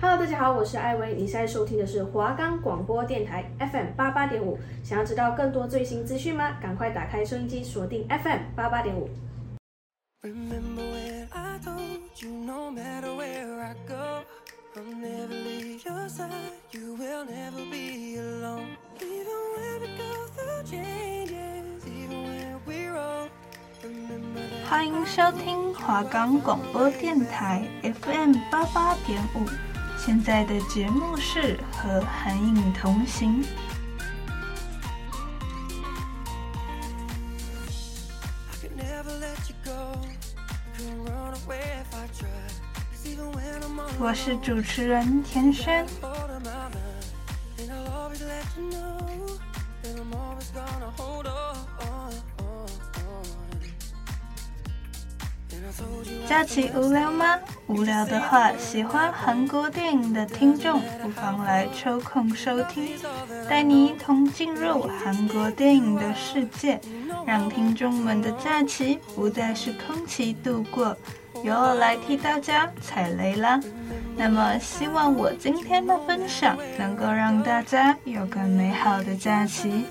Hello， 大家好，我是艾薇，你现在收听的是华冈广播电台 FM88.5。想要知道更多最新资讯吗？赶快打开收音机，锁定 FM88.5。欢迎收听华冈广播电台 FM88.5。现在的节目是和韩影同行。我是主持人田轩。假期无聊吗？无聊的话，喜欢韩国电影的听众不妨来抽空收听，带你一同进入韩国电影的世界，让听众们的假期不再是空期度过，由我来替大家踩雷啦。那么希望我今天的分享能够让大家有个美好的假期。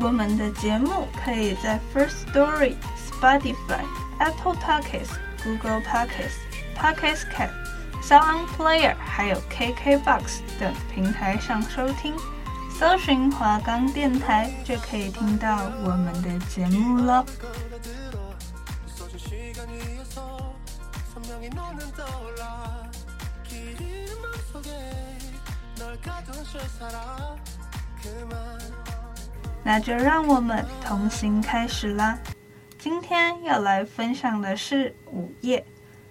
我们的节目可以在 First Story、Spotify、Apple Podcasts、Google Podcasts、Podcast Cat、Sound On Player 还有 KKBOX 等平台上收听，搜寻华冈电台就可以听到我们的节目了。那就让我们同行开始啦！今天要来分享的是《午夜》，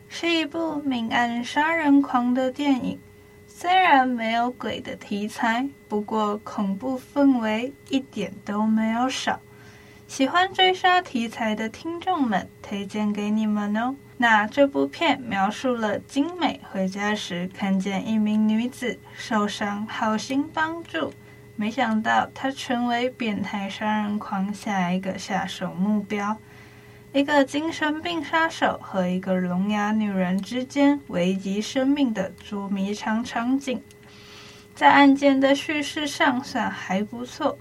是一部明暗杀人狂的电影。虽然没有鬼的题材，不过恐怖氛围一点都没有少。喜欢追杀题材的听众们，推荐给你们哦。那这部片描述了金美回家时看见一名女子受伤，好心帮助。没想到他成为变态杀人狂下一个下手目标，一个精神病杀手和一个聋哑女人之间危及生命的捉迷藏场景。在案件的叙事上算还不错，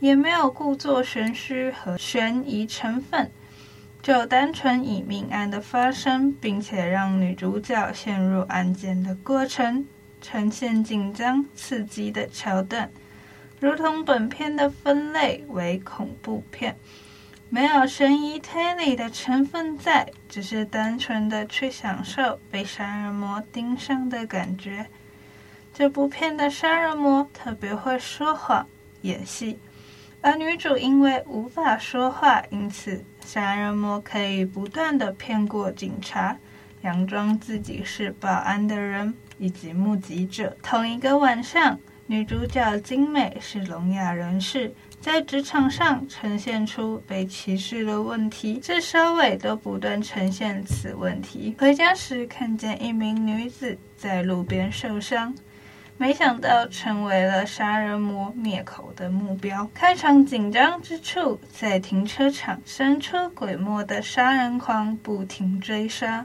也没有故作玄虚和悬疑成分，就单纯以命案的发生，并且让女主角陷入案件的过程，呈现紧张刺激的桥段。如同本片的分类为恐怖片，没有悬疑推理的成分在，只是单纯的去享受被杀人魔盯上的感觉。这部片的杀人魔特别会说谎演戏，而女主因为无法说话，因此杀人魔可以不断的骗过警察，佯装自己是保安的人以及目击者。同一个晚上，女主角金美是聋哑人士，在职场上呈现出被歧视的问题，这收尾都不断呈现此问题。回家时看见一名女子在路边受伤，没想到成为了杀人魔灭口的目标。开场紧张之处在停车场，神出鬼没的杀人狂不停追杀。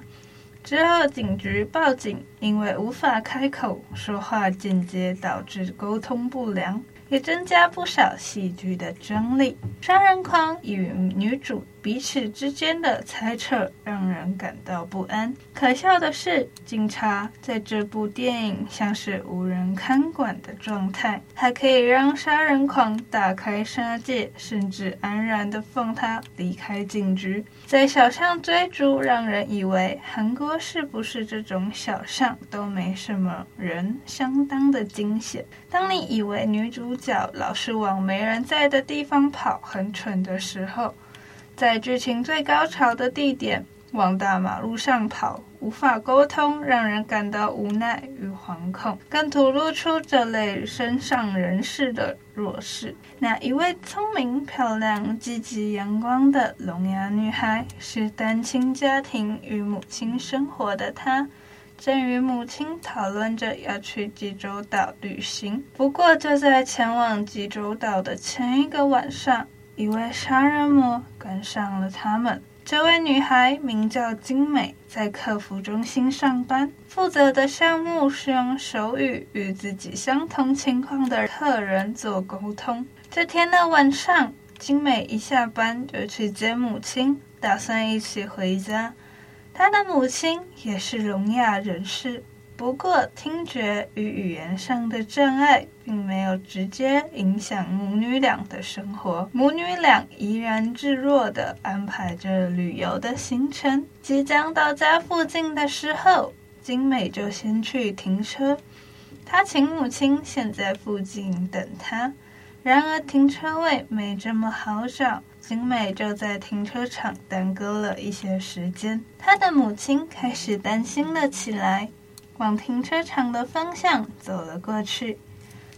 之后警局报警，因为无法开口说话，间接导致沟通不良，也增加不少戏剧的张力。杀人狂与女主彼此之间的猜测让人感到不安。可笑的是，警察在这部电影像是无人看管的状态，还可以让杀人狂大开杀戒，甚至安然地放他离开警局。在小巷追逐，让人以为韩国是不是这种小巷都没什么人，相当的惊险。当你以为女主角老是往没人在的地方跑，很蠢的时候，在剧情最高潮的地点往大马路上跑，无法沟通，让人感到无奈与惶恐，更吐露出这类身上人士的弱势。那一位聪明、漂亮、积极、阳光的聋哑女孩，是单亲家庭与母亲生活的她，正与母亲讨论着要去济州岛旅行。不过就在前往济州岛的前一个晚上，一位杀人魔跟上了他们。这位女孩名叫金美，在客服中心上班，负责的项目是用手语与自己相同情况的客人做沟通。这天的晚上，金美一下班就去接母亲，打算一起回家。她的母亲也是聋哑人士，不过听觉与语言上的障碍并没有直接影响母女俩的生活。母女俩怡然自若地安排着旅游的行程。即将到家附近的时候，金美就先去停车，她请母亲先在附近等她。然而停车位没这么好找，金美就在停车场耽搁了一些时间。她的母亲开始担心了起来，往停车场的方向走了过去。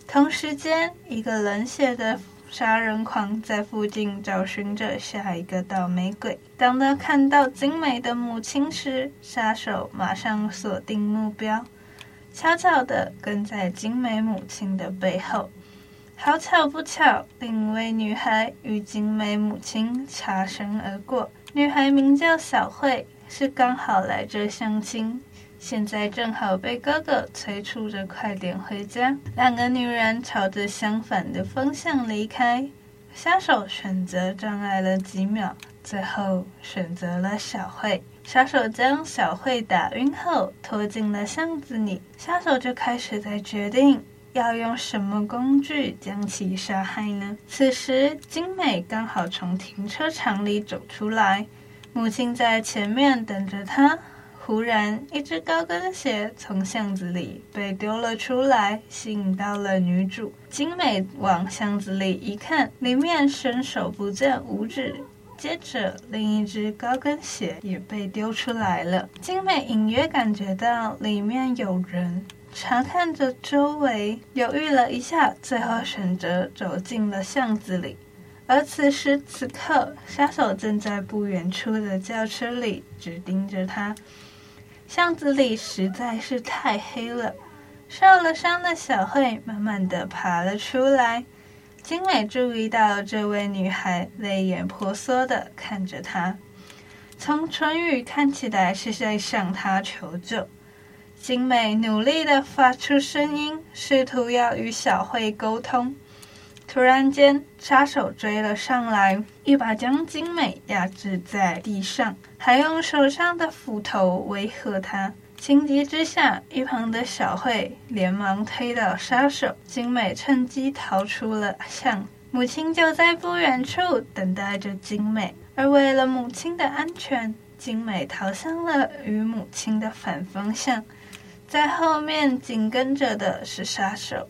同时间，一个冷血的杀人狂在附近找寻着下一个倒霉鬼。当他看到金美的母亲时，杀手马上锁定目标，悄悄地跟在金美母亲的背后。好巧不巧，另一位女孩与金美母亲擦身而过。女孩名叫小慧，是刚好来这相亲，现在正好被哥哥催促着快点回家。两个女人朝着相反的方向离开，杀手选择障碍了几秒，最后选择了小慧。杀手将小慧打晕后拖进了巷子里，杀手就开始在决定要用什么工具将其杀害呢？此时金美刚好从停车场里走出来，母亲在前面等着她。忽然，一只高跟鞋从巷子里被丢了出来，吸引到了女主。金美往巷子里一看，里面伸手不见五指。接着，另一只高跟鞋也被丢出来了。金美隐约感觉到里面有人，查看着周围，犹豫了一下，最后选择走进了巷子里。而此时此刻，杀手正在不远处的轿车里直盯着他。巷子里实在是太黑了，受了伤的小慧慢慢地爬了出来。金美注意到这位女孩泪眼婆娑地看着她，从唇语看起来是在向她求救。金美努力地发出声音，试图要与小慧沟通。突然间，杀手追了上来，一把将金美压制在地上，还用手上的斧头威吓她。情急之下，一旁的小慧连忙推倒杀手，金美趁机逃出了巷。母亲就在不远处等待着金美，而为了母亲的安全，金美逃向了与母亲的反方向，在后面紧跟着的是杀手。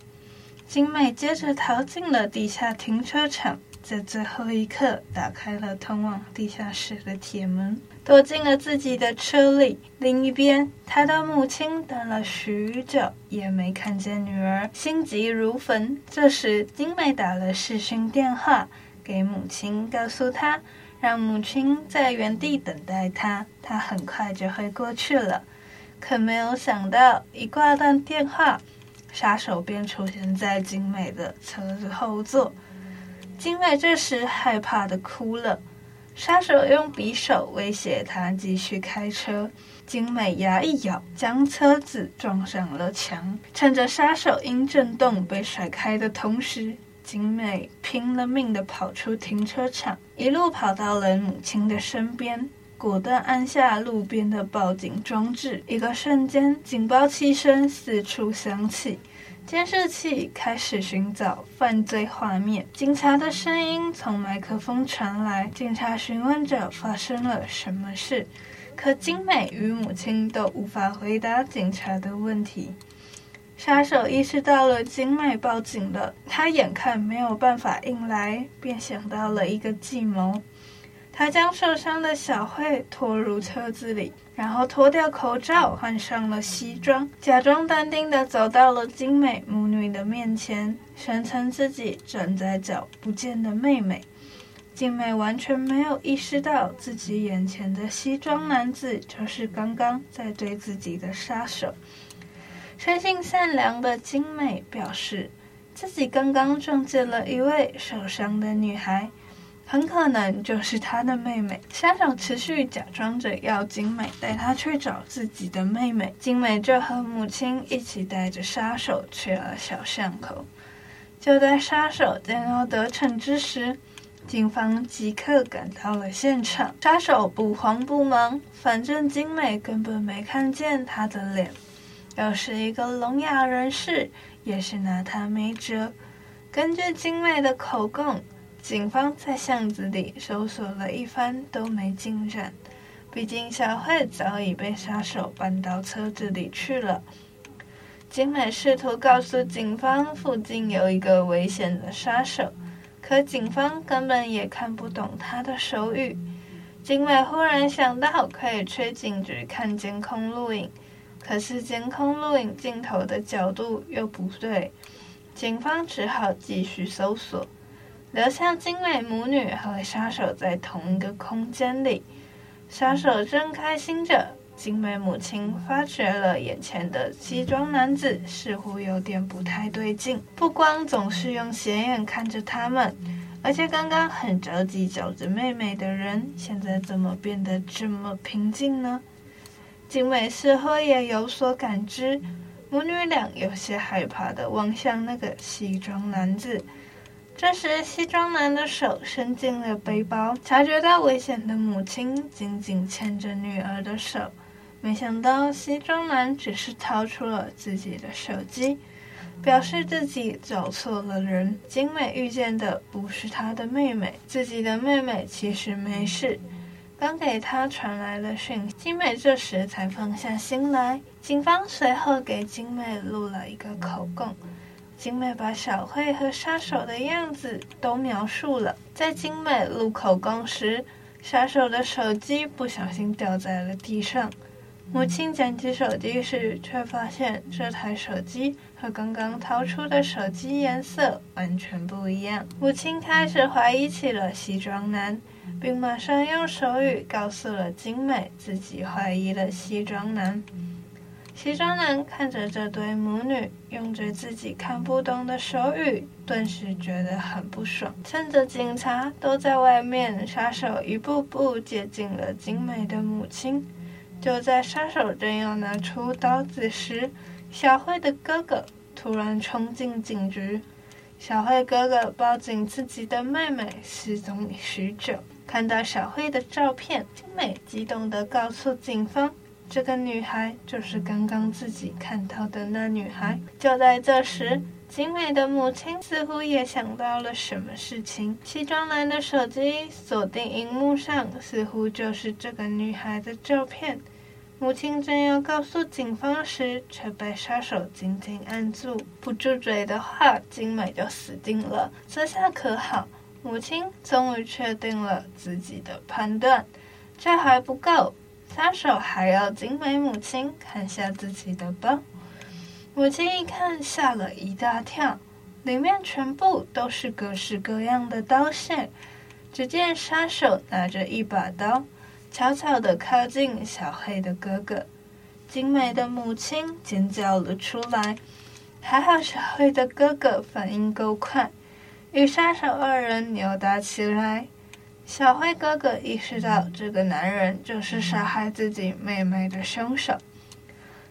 金美接着逃进了地下停车场，在最后一刻打开了通往地下室的铁门，躲进了自己的车里。另一边，她的母亲等了许久也没看见女儿，心急如焚。这时金美打了视讯电话给母亲，告诉她让母亲在原地等待她，她很快就会过去了。可没有想到，一挂断电话，杀手便出现在金美的车子后座。金美这时害怕的哭了，杀手用匕首威胁她继续开车。金美牙一咬，将车子撞上了墙。趁着杀手因震动被甩开的同时，金美拼了命的跑出停车场，一路跑到了母亲的身边，果断按下路边的报警装置。一个瞬间，警报器声四处响起，监视器开始寻找犯罪画面，警察的声音从麦克风传来，警察询问着发生了什么事，可金美与母亲都无法回答警察的问题。杀手意识到了金美报警了，他眼看没有办法硬来，便想到了一个计谋。他将受伤的小慧拖入车子里，然后脱掉口罩，换上了西装，假装淡定地走到了金美母女的面前，声称自己正在找不见的妹妹。静美完全没有意识到自己眼前的西装男子就是刚刚在对自己的杀手。生性善良的静美表示，自己刚刚撞见了一位受伤的女孩，很可能就是她的妹妹。杀手持续假装着要静美带她去找自己的妹妹，静美就和母亲一起带着杀手去了小巷口。就在杀手见到得逞之时，警方即刻赶到了现场。杀手不慌不忙，反正静美根本没看见他的脸，要是一个聋哑人士也是拿他没辙。根据静美的口供，警方在巷子里搜索了一番都没进展，毕竟小慧早已被杀手搬到车子里去了。静美试图告诉警方附近有一个危险的杀手，可警方根本也看不懂他的手语。静美忽然想到可以去警局看监控录影，可是监控录影镜头的角度又不对，警方只好继续搜索，留下静美母女和杀手在同一个空间里。杀手正开心着，静美母亲发觉了眼前的西装男子似乎有点不太对劲，不光总是用斜眼看着他们，而且刚刚很着急找着妹妹的人，现在怎么变得这么平静呢？静美似乎也有所感知，母女俩有些害怕地望向那个西装男子。这时西装男的手伸进了背包，察觉到危险的母亲紧紧牵着女儿的手，没想到西装男只是掏出了自己的手机，表示自己找错了人。静美遇见的不是她的妹妹，自己的妹妹其实没事，刚给她传来了讯息。静美这时才放下心来。警方随后给静美录了一个口供，静美把小慧和杀手的样子都描述了。在静美录口供时，杀手的手机不小心掉在了地上，母亲捡起手机时，却发现这台手机和刚刚掏出的手机颜色完全不一样。母亲开始怀疑起了西装男，并马上用手语告诉了静美自己怀疑了西装男。西装男看着这对母女用着自己看不懂的手语，顿时觉得很不爽。趁着警察都在外面，杀手一步步接近了静美的母亲。就在杀手正要拿出刀子时，小慧的哥哥突然冲进警局。小慧哥哥抱紧自己的妹妹失踪许久，看到小慧的照片，静美激动地告诉警方，这个女孩就是刚刚自己看到的那女孩。就在这时，静美的母亲似乎也想到了什么事情，西装男的手机锁定荧幕上，似乎就是这个女孩的照片。母亲正要告诉警方时，却被杀手紧紧按住，不住嘴的话，静美就死定了。这下可好，母亲终于确定了自己的判断。这还不够，杀手还要静美母亲看下自己的包。母亲一看，吓了一大跳，里面全部都是各式各样的刀线。只见杀手拿着一把刀，悄悄地靠近小黑的哥哥。静美的母亲尖叫了出来，还好小黑的哥哥反应够快，与杀手二人扭打起来。小黑哥哥意识到这个男人就是杀害自己妹妹的凶手，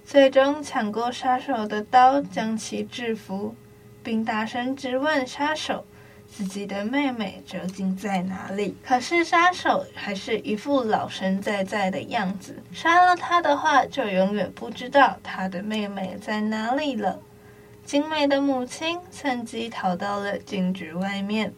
最终抢过杀手的刀，将其制服，并大声质问杀手自己的妹妹究竟在哪里。可是杀手还是一副老神在在的样子，杀了他的话就永远不知道他的妹妹在哪里了。静美的母亲趁机逃到了警局外面，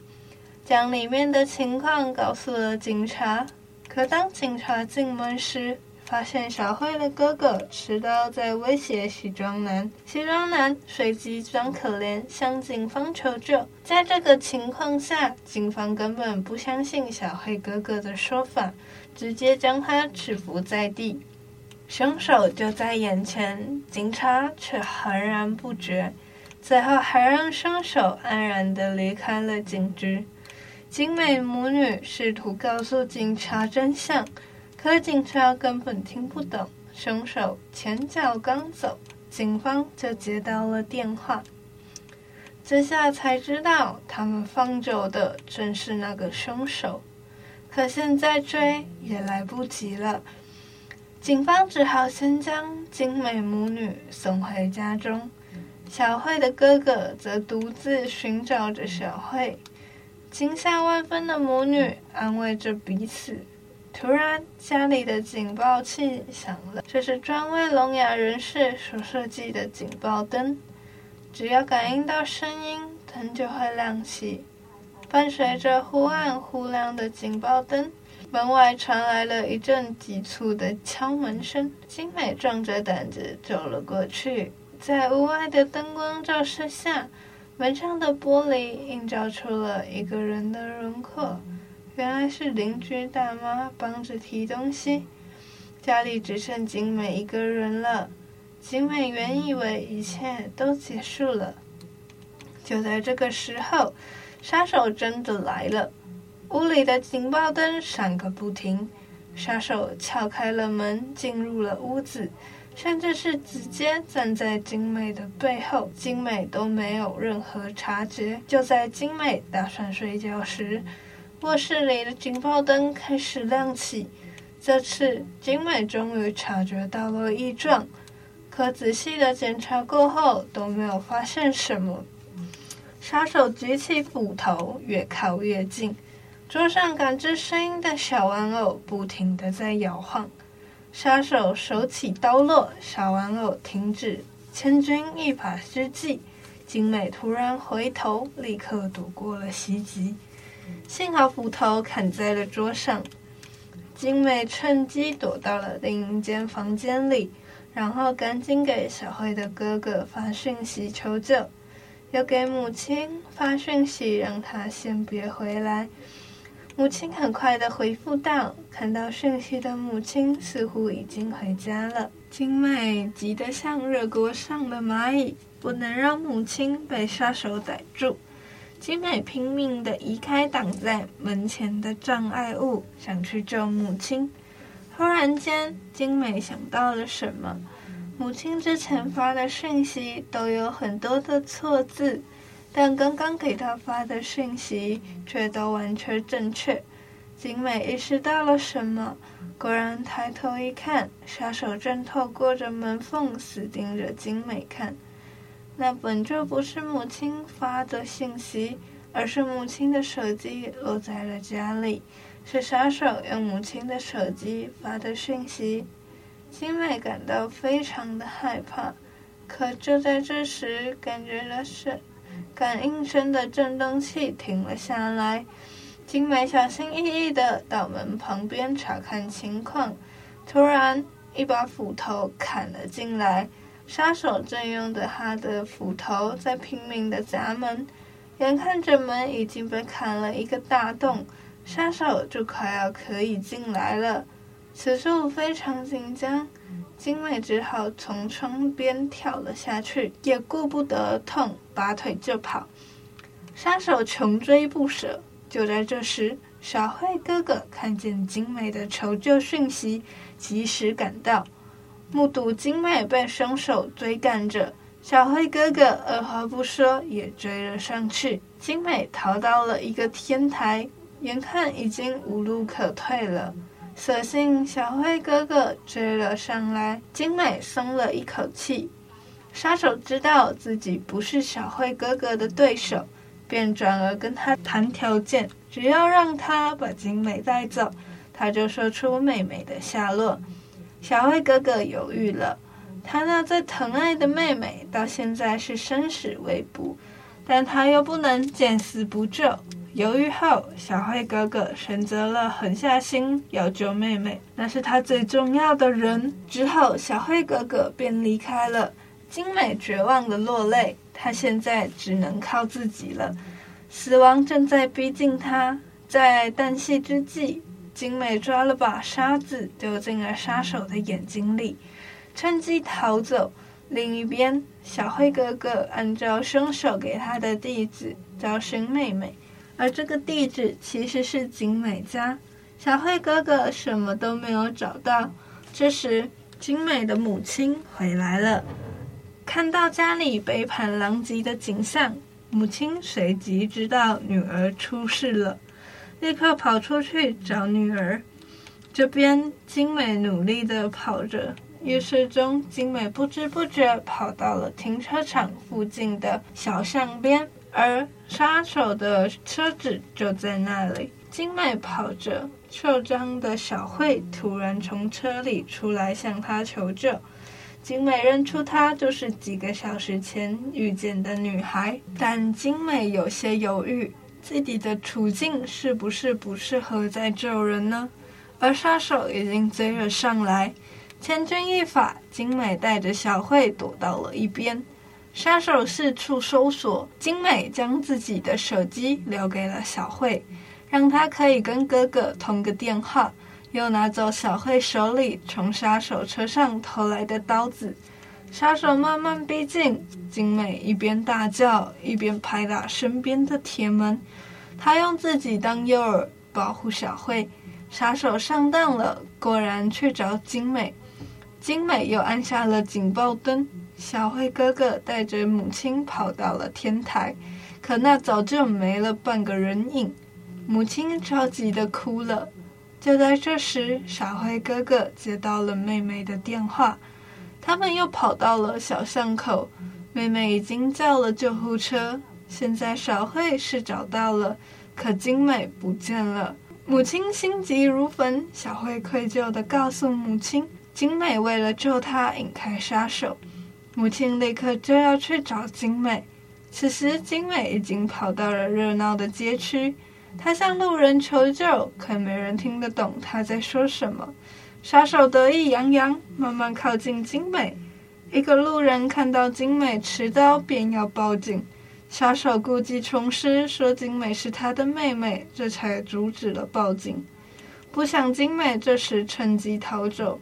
将里面的情况告诉了警察。可当警察进门时，发现小慧的哥哥持刀在威胁西装男，西装男随即装可怜向警方求救。在这个情况下，警方根本不相信小慧哥哥的说法，直接将他制服在地。凶手就在眼前，警察却浑然不觉，最后还让凶手安然地离开了警局。景美母女试图告诉警察真相，可警察根本听不懂，凶手前脚刚走，警方就接到了电话。这下才知道他们放走的正是那个凶手，可现在追也来不及了，警方只好先将景美母女送回家中。小慧的哥哥则独自寻找着小慧，惊吓万分的母女安慰着彼此。突然家里的警报器响了，这是专为聋哑人士所设计的警报灯，只要感应到声音，灯就会亮起。伴随着忽暗忽亮的警报灯，门外传来了一阵急促的敲门声。金美壮着胆子走了过去，在屋外的灯光照射下，门上的玻璃映照出了一个人的轮廓，原来是邻居大妈帮着提东西。家里只剩景美一个人了，景美原以为一切都结束了。就在这个时候，杀手真的来了，屋里的警报灯闪个不停，杀手撬开了门进入了屋子，甚至是直接站在景美的背后，景美都没有任何察觉。就在景美打算睡觉时，卧室里的警报灯开始亮起。这次景美终于察觉到了异状，可仔细的检查过后都没有发现什么。杀手举起斧头，越靠越近，桌上感知声音的小玩偶不停的在摇晃。杀手手起刀落，小玩偶停止。千钧一发之际，景美突然回头，立刻躲过了袭击。幸好斧头砍在了桌上，景美趁机躲到了另一间房间里，然后赶紧给小慧的哥哥发讯息求救，又给母亲发讯息让她先别回来。母亲很快的回复道，看到讯息的母亲似乎已经回家了。景美急得像热锅上的蚂蚁，不能让母亲被杀手逮住。景美拼命的移开挡在门前的障碍物，想去救母亲。突然间，景美想到了什么，母亲之前发的讯息都有很多的错字，但刚刚给他发的讯息却都完全正确。景美意识到了什么，果然抬头一看，杀手正透过着门缝死盯着景美看。那本就不是母亲发的信息，而是母亲的手机落在了家里，是杀手用母亲的手机发的讯息。景美感到非常的害怕，可就在这时，感觉到是感应声的震动器停了下来。景美小心翼翼地到门旁边查看情况，突然一把斧头砍了进来，杀手正用着他的斧头在拼命地砸门，眼看着门已经被砍了一个大洞，杀手就快要可以进来了。此处非常紧张，景美只好从窗边跳了下去，也顾不得痛，拔腿就跑。杀手穷追不舍。就在这时，小慧哥哥看见景美的求救讯息，及时赶到，目睹景美被凶手追赶着，小慧哥哥二话不说也追了上去。景美逃到了一个天台，眼看已经无路可退了，所幸小慧哥哥追了上来，景美松了一口气。杀手知道自己不是小慧哥哥的对手，便转而跟他谈条件，只要让他把景美带走，他就说出妹妹的下落。小慧哥哥犹豫了，他那最疼爱的妹妹到现在是生死未卜，但他又不能见死不救。犹豫后，小慧哥哥选择了狠下心要救妹妹，那是他最重要的人。之后小慧哥哥便离开了，景美绝望的落泪，她现在只能靠自己了，死亡正在逼近她。在旦夕之际，景美抓了把沙子丢进了杀手的眼睛里，趁机逃走。另一边，小慧哥哥按照凶手给他的地址找寻妹妹，而这个地址其实是景美家。小慧哥哥什么都没有找到。这时景美的母亲回来了，看到家里杯盘狼藉的景象，母亲随即知道女儿出事了，立刻跑出去找女儿。这边景美努力地跑着，浴室中景美不知不觉跑到了停车场附近的小巷边，而杀手的车子就在那里。景美跑着，受伤的小慧突然从车里出来向她求救。景美认出她就是几个小时前遇见的女孩，但景美有些犹豫，自己的处境是不是不适合再救人呢？而杀手已经追了上来，千钧一发，景美带着小慧躲到了一边。杀手四处搜索，景美将自己的手机留给了小慧，让她可以跟哥哥通个电话，又拿走小慧手里从杀手车上偷来的刀子。杀手慢慢逼近，景美一边大叫，一边拍打身边的铁门，她用自己当诱饵保护小慧。杀手上当了，果然去找景美。景美又按下了警报灯，小慧哥哥带着母亲跑到了天台，可那早就没了半个人影，母亲着急的哭了。就在这时，小慧哥哥接到了妹妹的电话，他们又跑到了小巷口，妹妹已经叫了救护车。现在小慧是找到了，可景美不见了。母亲心急如焚，小慧愧疚地告诉母亲，景美为了救她引开杀手。母亲立刻就要去找景美，此时景美已经跑到了热闹的街区，她向路人求救，可没人听得懂她在说什么。杀手得意洋洋慢慢靠近景美，一个路人看到景美持刀便要报警，杀手故技重施，说景美是她的妹妹，这才阻止了报警。不想景美这时趁机逃走，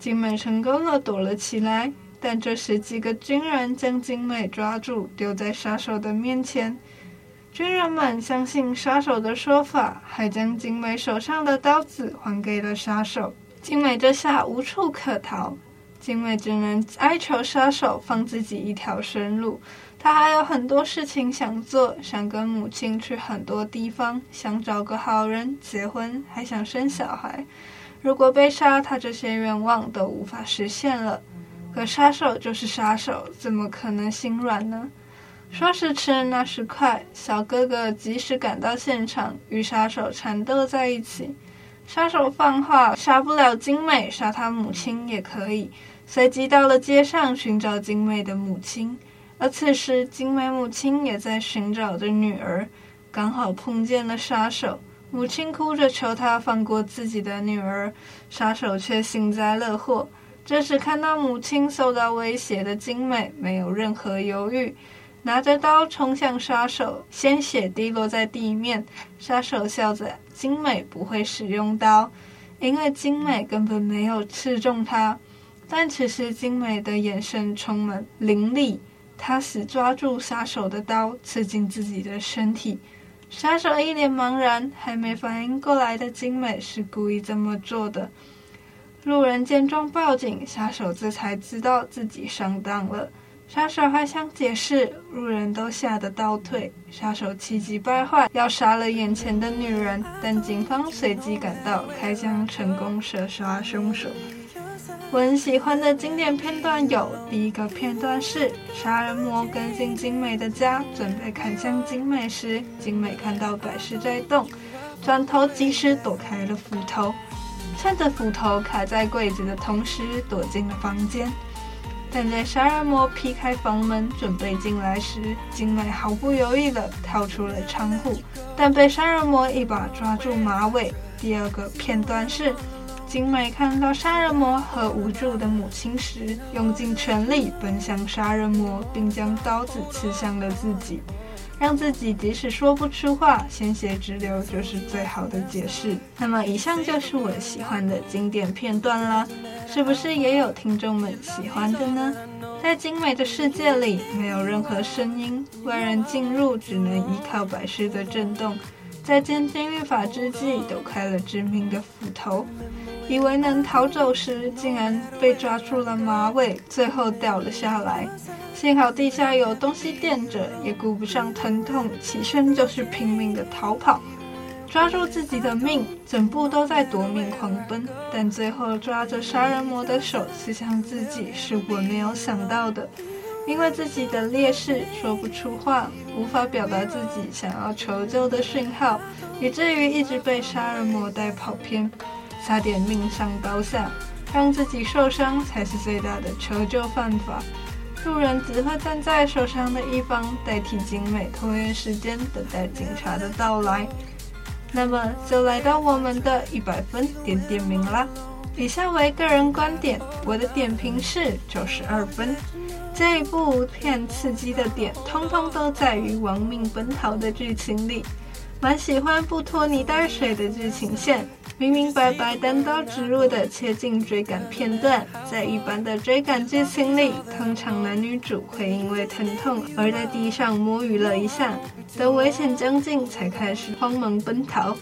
景美成功了躲了起来，但这时几个军人将景美抓住，丢在杀手的面前。军人们相信杀手的说法，还将景美手上的刀子还给了杀手。景美这下无处可逃，景美只能哀求杀手放自己一条生路。他还有很多事情想做，想跟母亲去很多地方，想找个好人结婚，还想生小孩。如果被杀，他这些愿望都无法实现了。可杀手就是杀手，怎么可能心软呢？说时迟那时快，小哥哥及时赶到现场，与杀手缠斗在一起。杀手放话，杀不了景美，杀他母亲也可以，随即到了街上寻找景美的母亲。而此时景美母亲也在寻找着女儿，刚好碰见了杀手。母亲哭着求他放过自己的女儿，杀手却幸灾乐祸。这时看到母亲受到威胁的景美没有任何犹豫，拿着刀冲向杀手，鲜血滴落在地面。杀手笑着，景美不会使用刀，因为景美根本没有刺中他。但此时景美的眼神充满凌厉，他死抓住杀手的刀，刺进自己的身体。杀手一脸茫然，还没反应过来的景美是故意这么做的。路人见状报警，杀手这才知道自己上当了。杀手还想解释，路人都吓得倒退。杀手气急败坏，要杀了眼前的女人，但警方随即赶到，开枪成功射杀凶手。我很喜欢的经典片段有，第一个片段是杀人魔跟进景美的家，准备砍向景美时，景美看到百事在动，转头及时躲开了斧头，趁着斧头卡在柜子的同时躲进了房间。但在杀人魔劈开房门准备进来时，景美毫不犹豫地跳出了窗户，但被杀人魔一把抓住马尾。第二个片段是景美看到杀人魔和无助的母亲时，用尽全力奔向杀人魔，并将刀子刺向了自己，让自己即使说不出话，鲜血直流就是最好的解释。那么以上就是我喜欢的经典片段啦，是不是也有听众们喜欢的呢？在精美的世界里，没有任何声音，外人进入只能依靠摆饰的震动。在建监狱法之际，抖开了致命的斧头。以为能逃走时，竟然被抓住了马尾，最后掉了下来。幸好地下有东西垫着，也顾不上疼痛，起身就是拼命的逃跑，抓住自己的命，整部都在夺命狂奔。但最后抓着杀人魔的手刺向自己，是我没有想到的。因为自己的劣势，说不出话，无法表达自己想要求救的讯号，以至于一直被杀人魔带跑偏，差点命上刀下。让自己受伤才是最大的求救办法。路人只会站在受伤的一方，代替精美拖延时间，等待警察的到来。那么就来到我们的100分点点名啦。以下为个人观点，我的点评是92分。这一部片刺激的点通通都在于亡命奔逃的剧情里，蛮喜欢不拖泥带水的剧情线，明明白白单刀直入的切近追赶片段。在一般的追赶剧情里，通常男女主会因为疼痛而在地上摸鱼了一下，等危险将近才开始慌忙奔逃，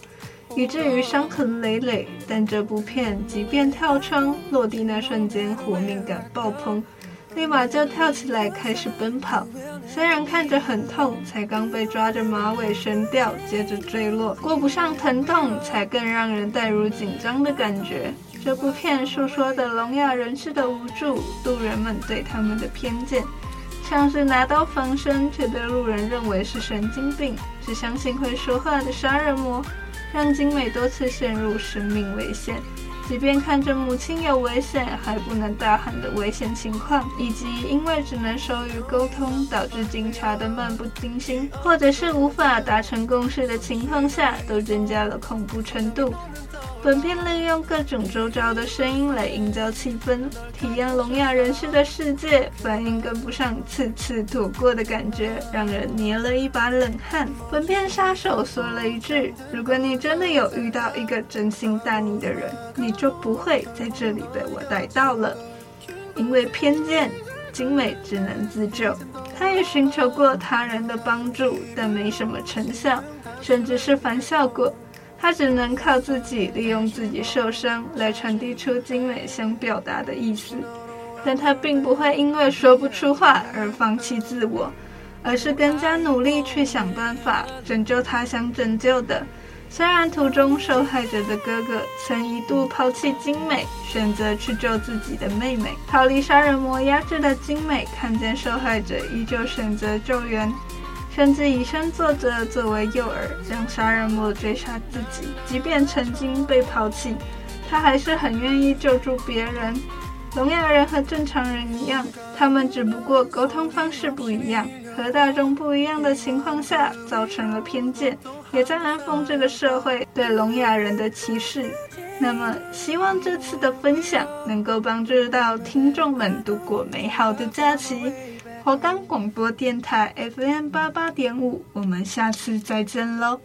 以至于伤痕累累。但这部片即便跳窗落地那瞬间活命感爆棚，立马就跳起来开始奔跑，虽然看着很痛，才刚被抓着马尾悬吊，接着坠落，过不上疼痛，才更让人带入紧张的感觉。这部片诉说的聋哑人士的无助，路人们对他们的偏见，像是拿刀防身却被路人认为是神经病，只相信会说话的杀人魔，让精美多次陷入生命危险。即便看着母亲有危险还不能大喊的危险情况，以及因为只能手语沟通导致警察的漫不经心，或者是无法达成共识的情况下，都增加了恐怖程度。本片利用各种周遭的声音来营造气氛，体验聋哑人士的世界，反应跟不上次次躲过的感觉，让人捏了一把冷汗。本片杀手说了一句，如果你真的有遇到一个真心待你的人，你就不会在这里被我逮到了。因为偏见，精美只能自救。他也寻求过他人的帮助，但没什么成效，甚至是反效果。他只能靠自己，利用自己受伤来传递出精美想表达的意思。但他并不会因为说不出话而放弃自我，而是更加努力去想办法拯救他想拯救的。虽然途中受害者的哥哥曾一度抛弃精美，选择去救自己的妹妹，逃离杀人魔压制的精美看见受害者依旧选择救援，甚至以身作则作为诱饵，让杀人魔追杀自己。即便曾经被抛弃，他还是很愿意救助别人。聋哑人和正常人一样，他们只不过沟通方式不一样，和大众不一样的情况下造成了偏见，也在安抚这个社会对聋哑人的歧视。那么希望这次的分享能够帮助到听众们度过美好的假期。华冈广播电台 FM88.5， 我们下次再见喽。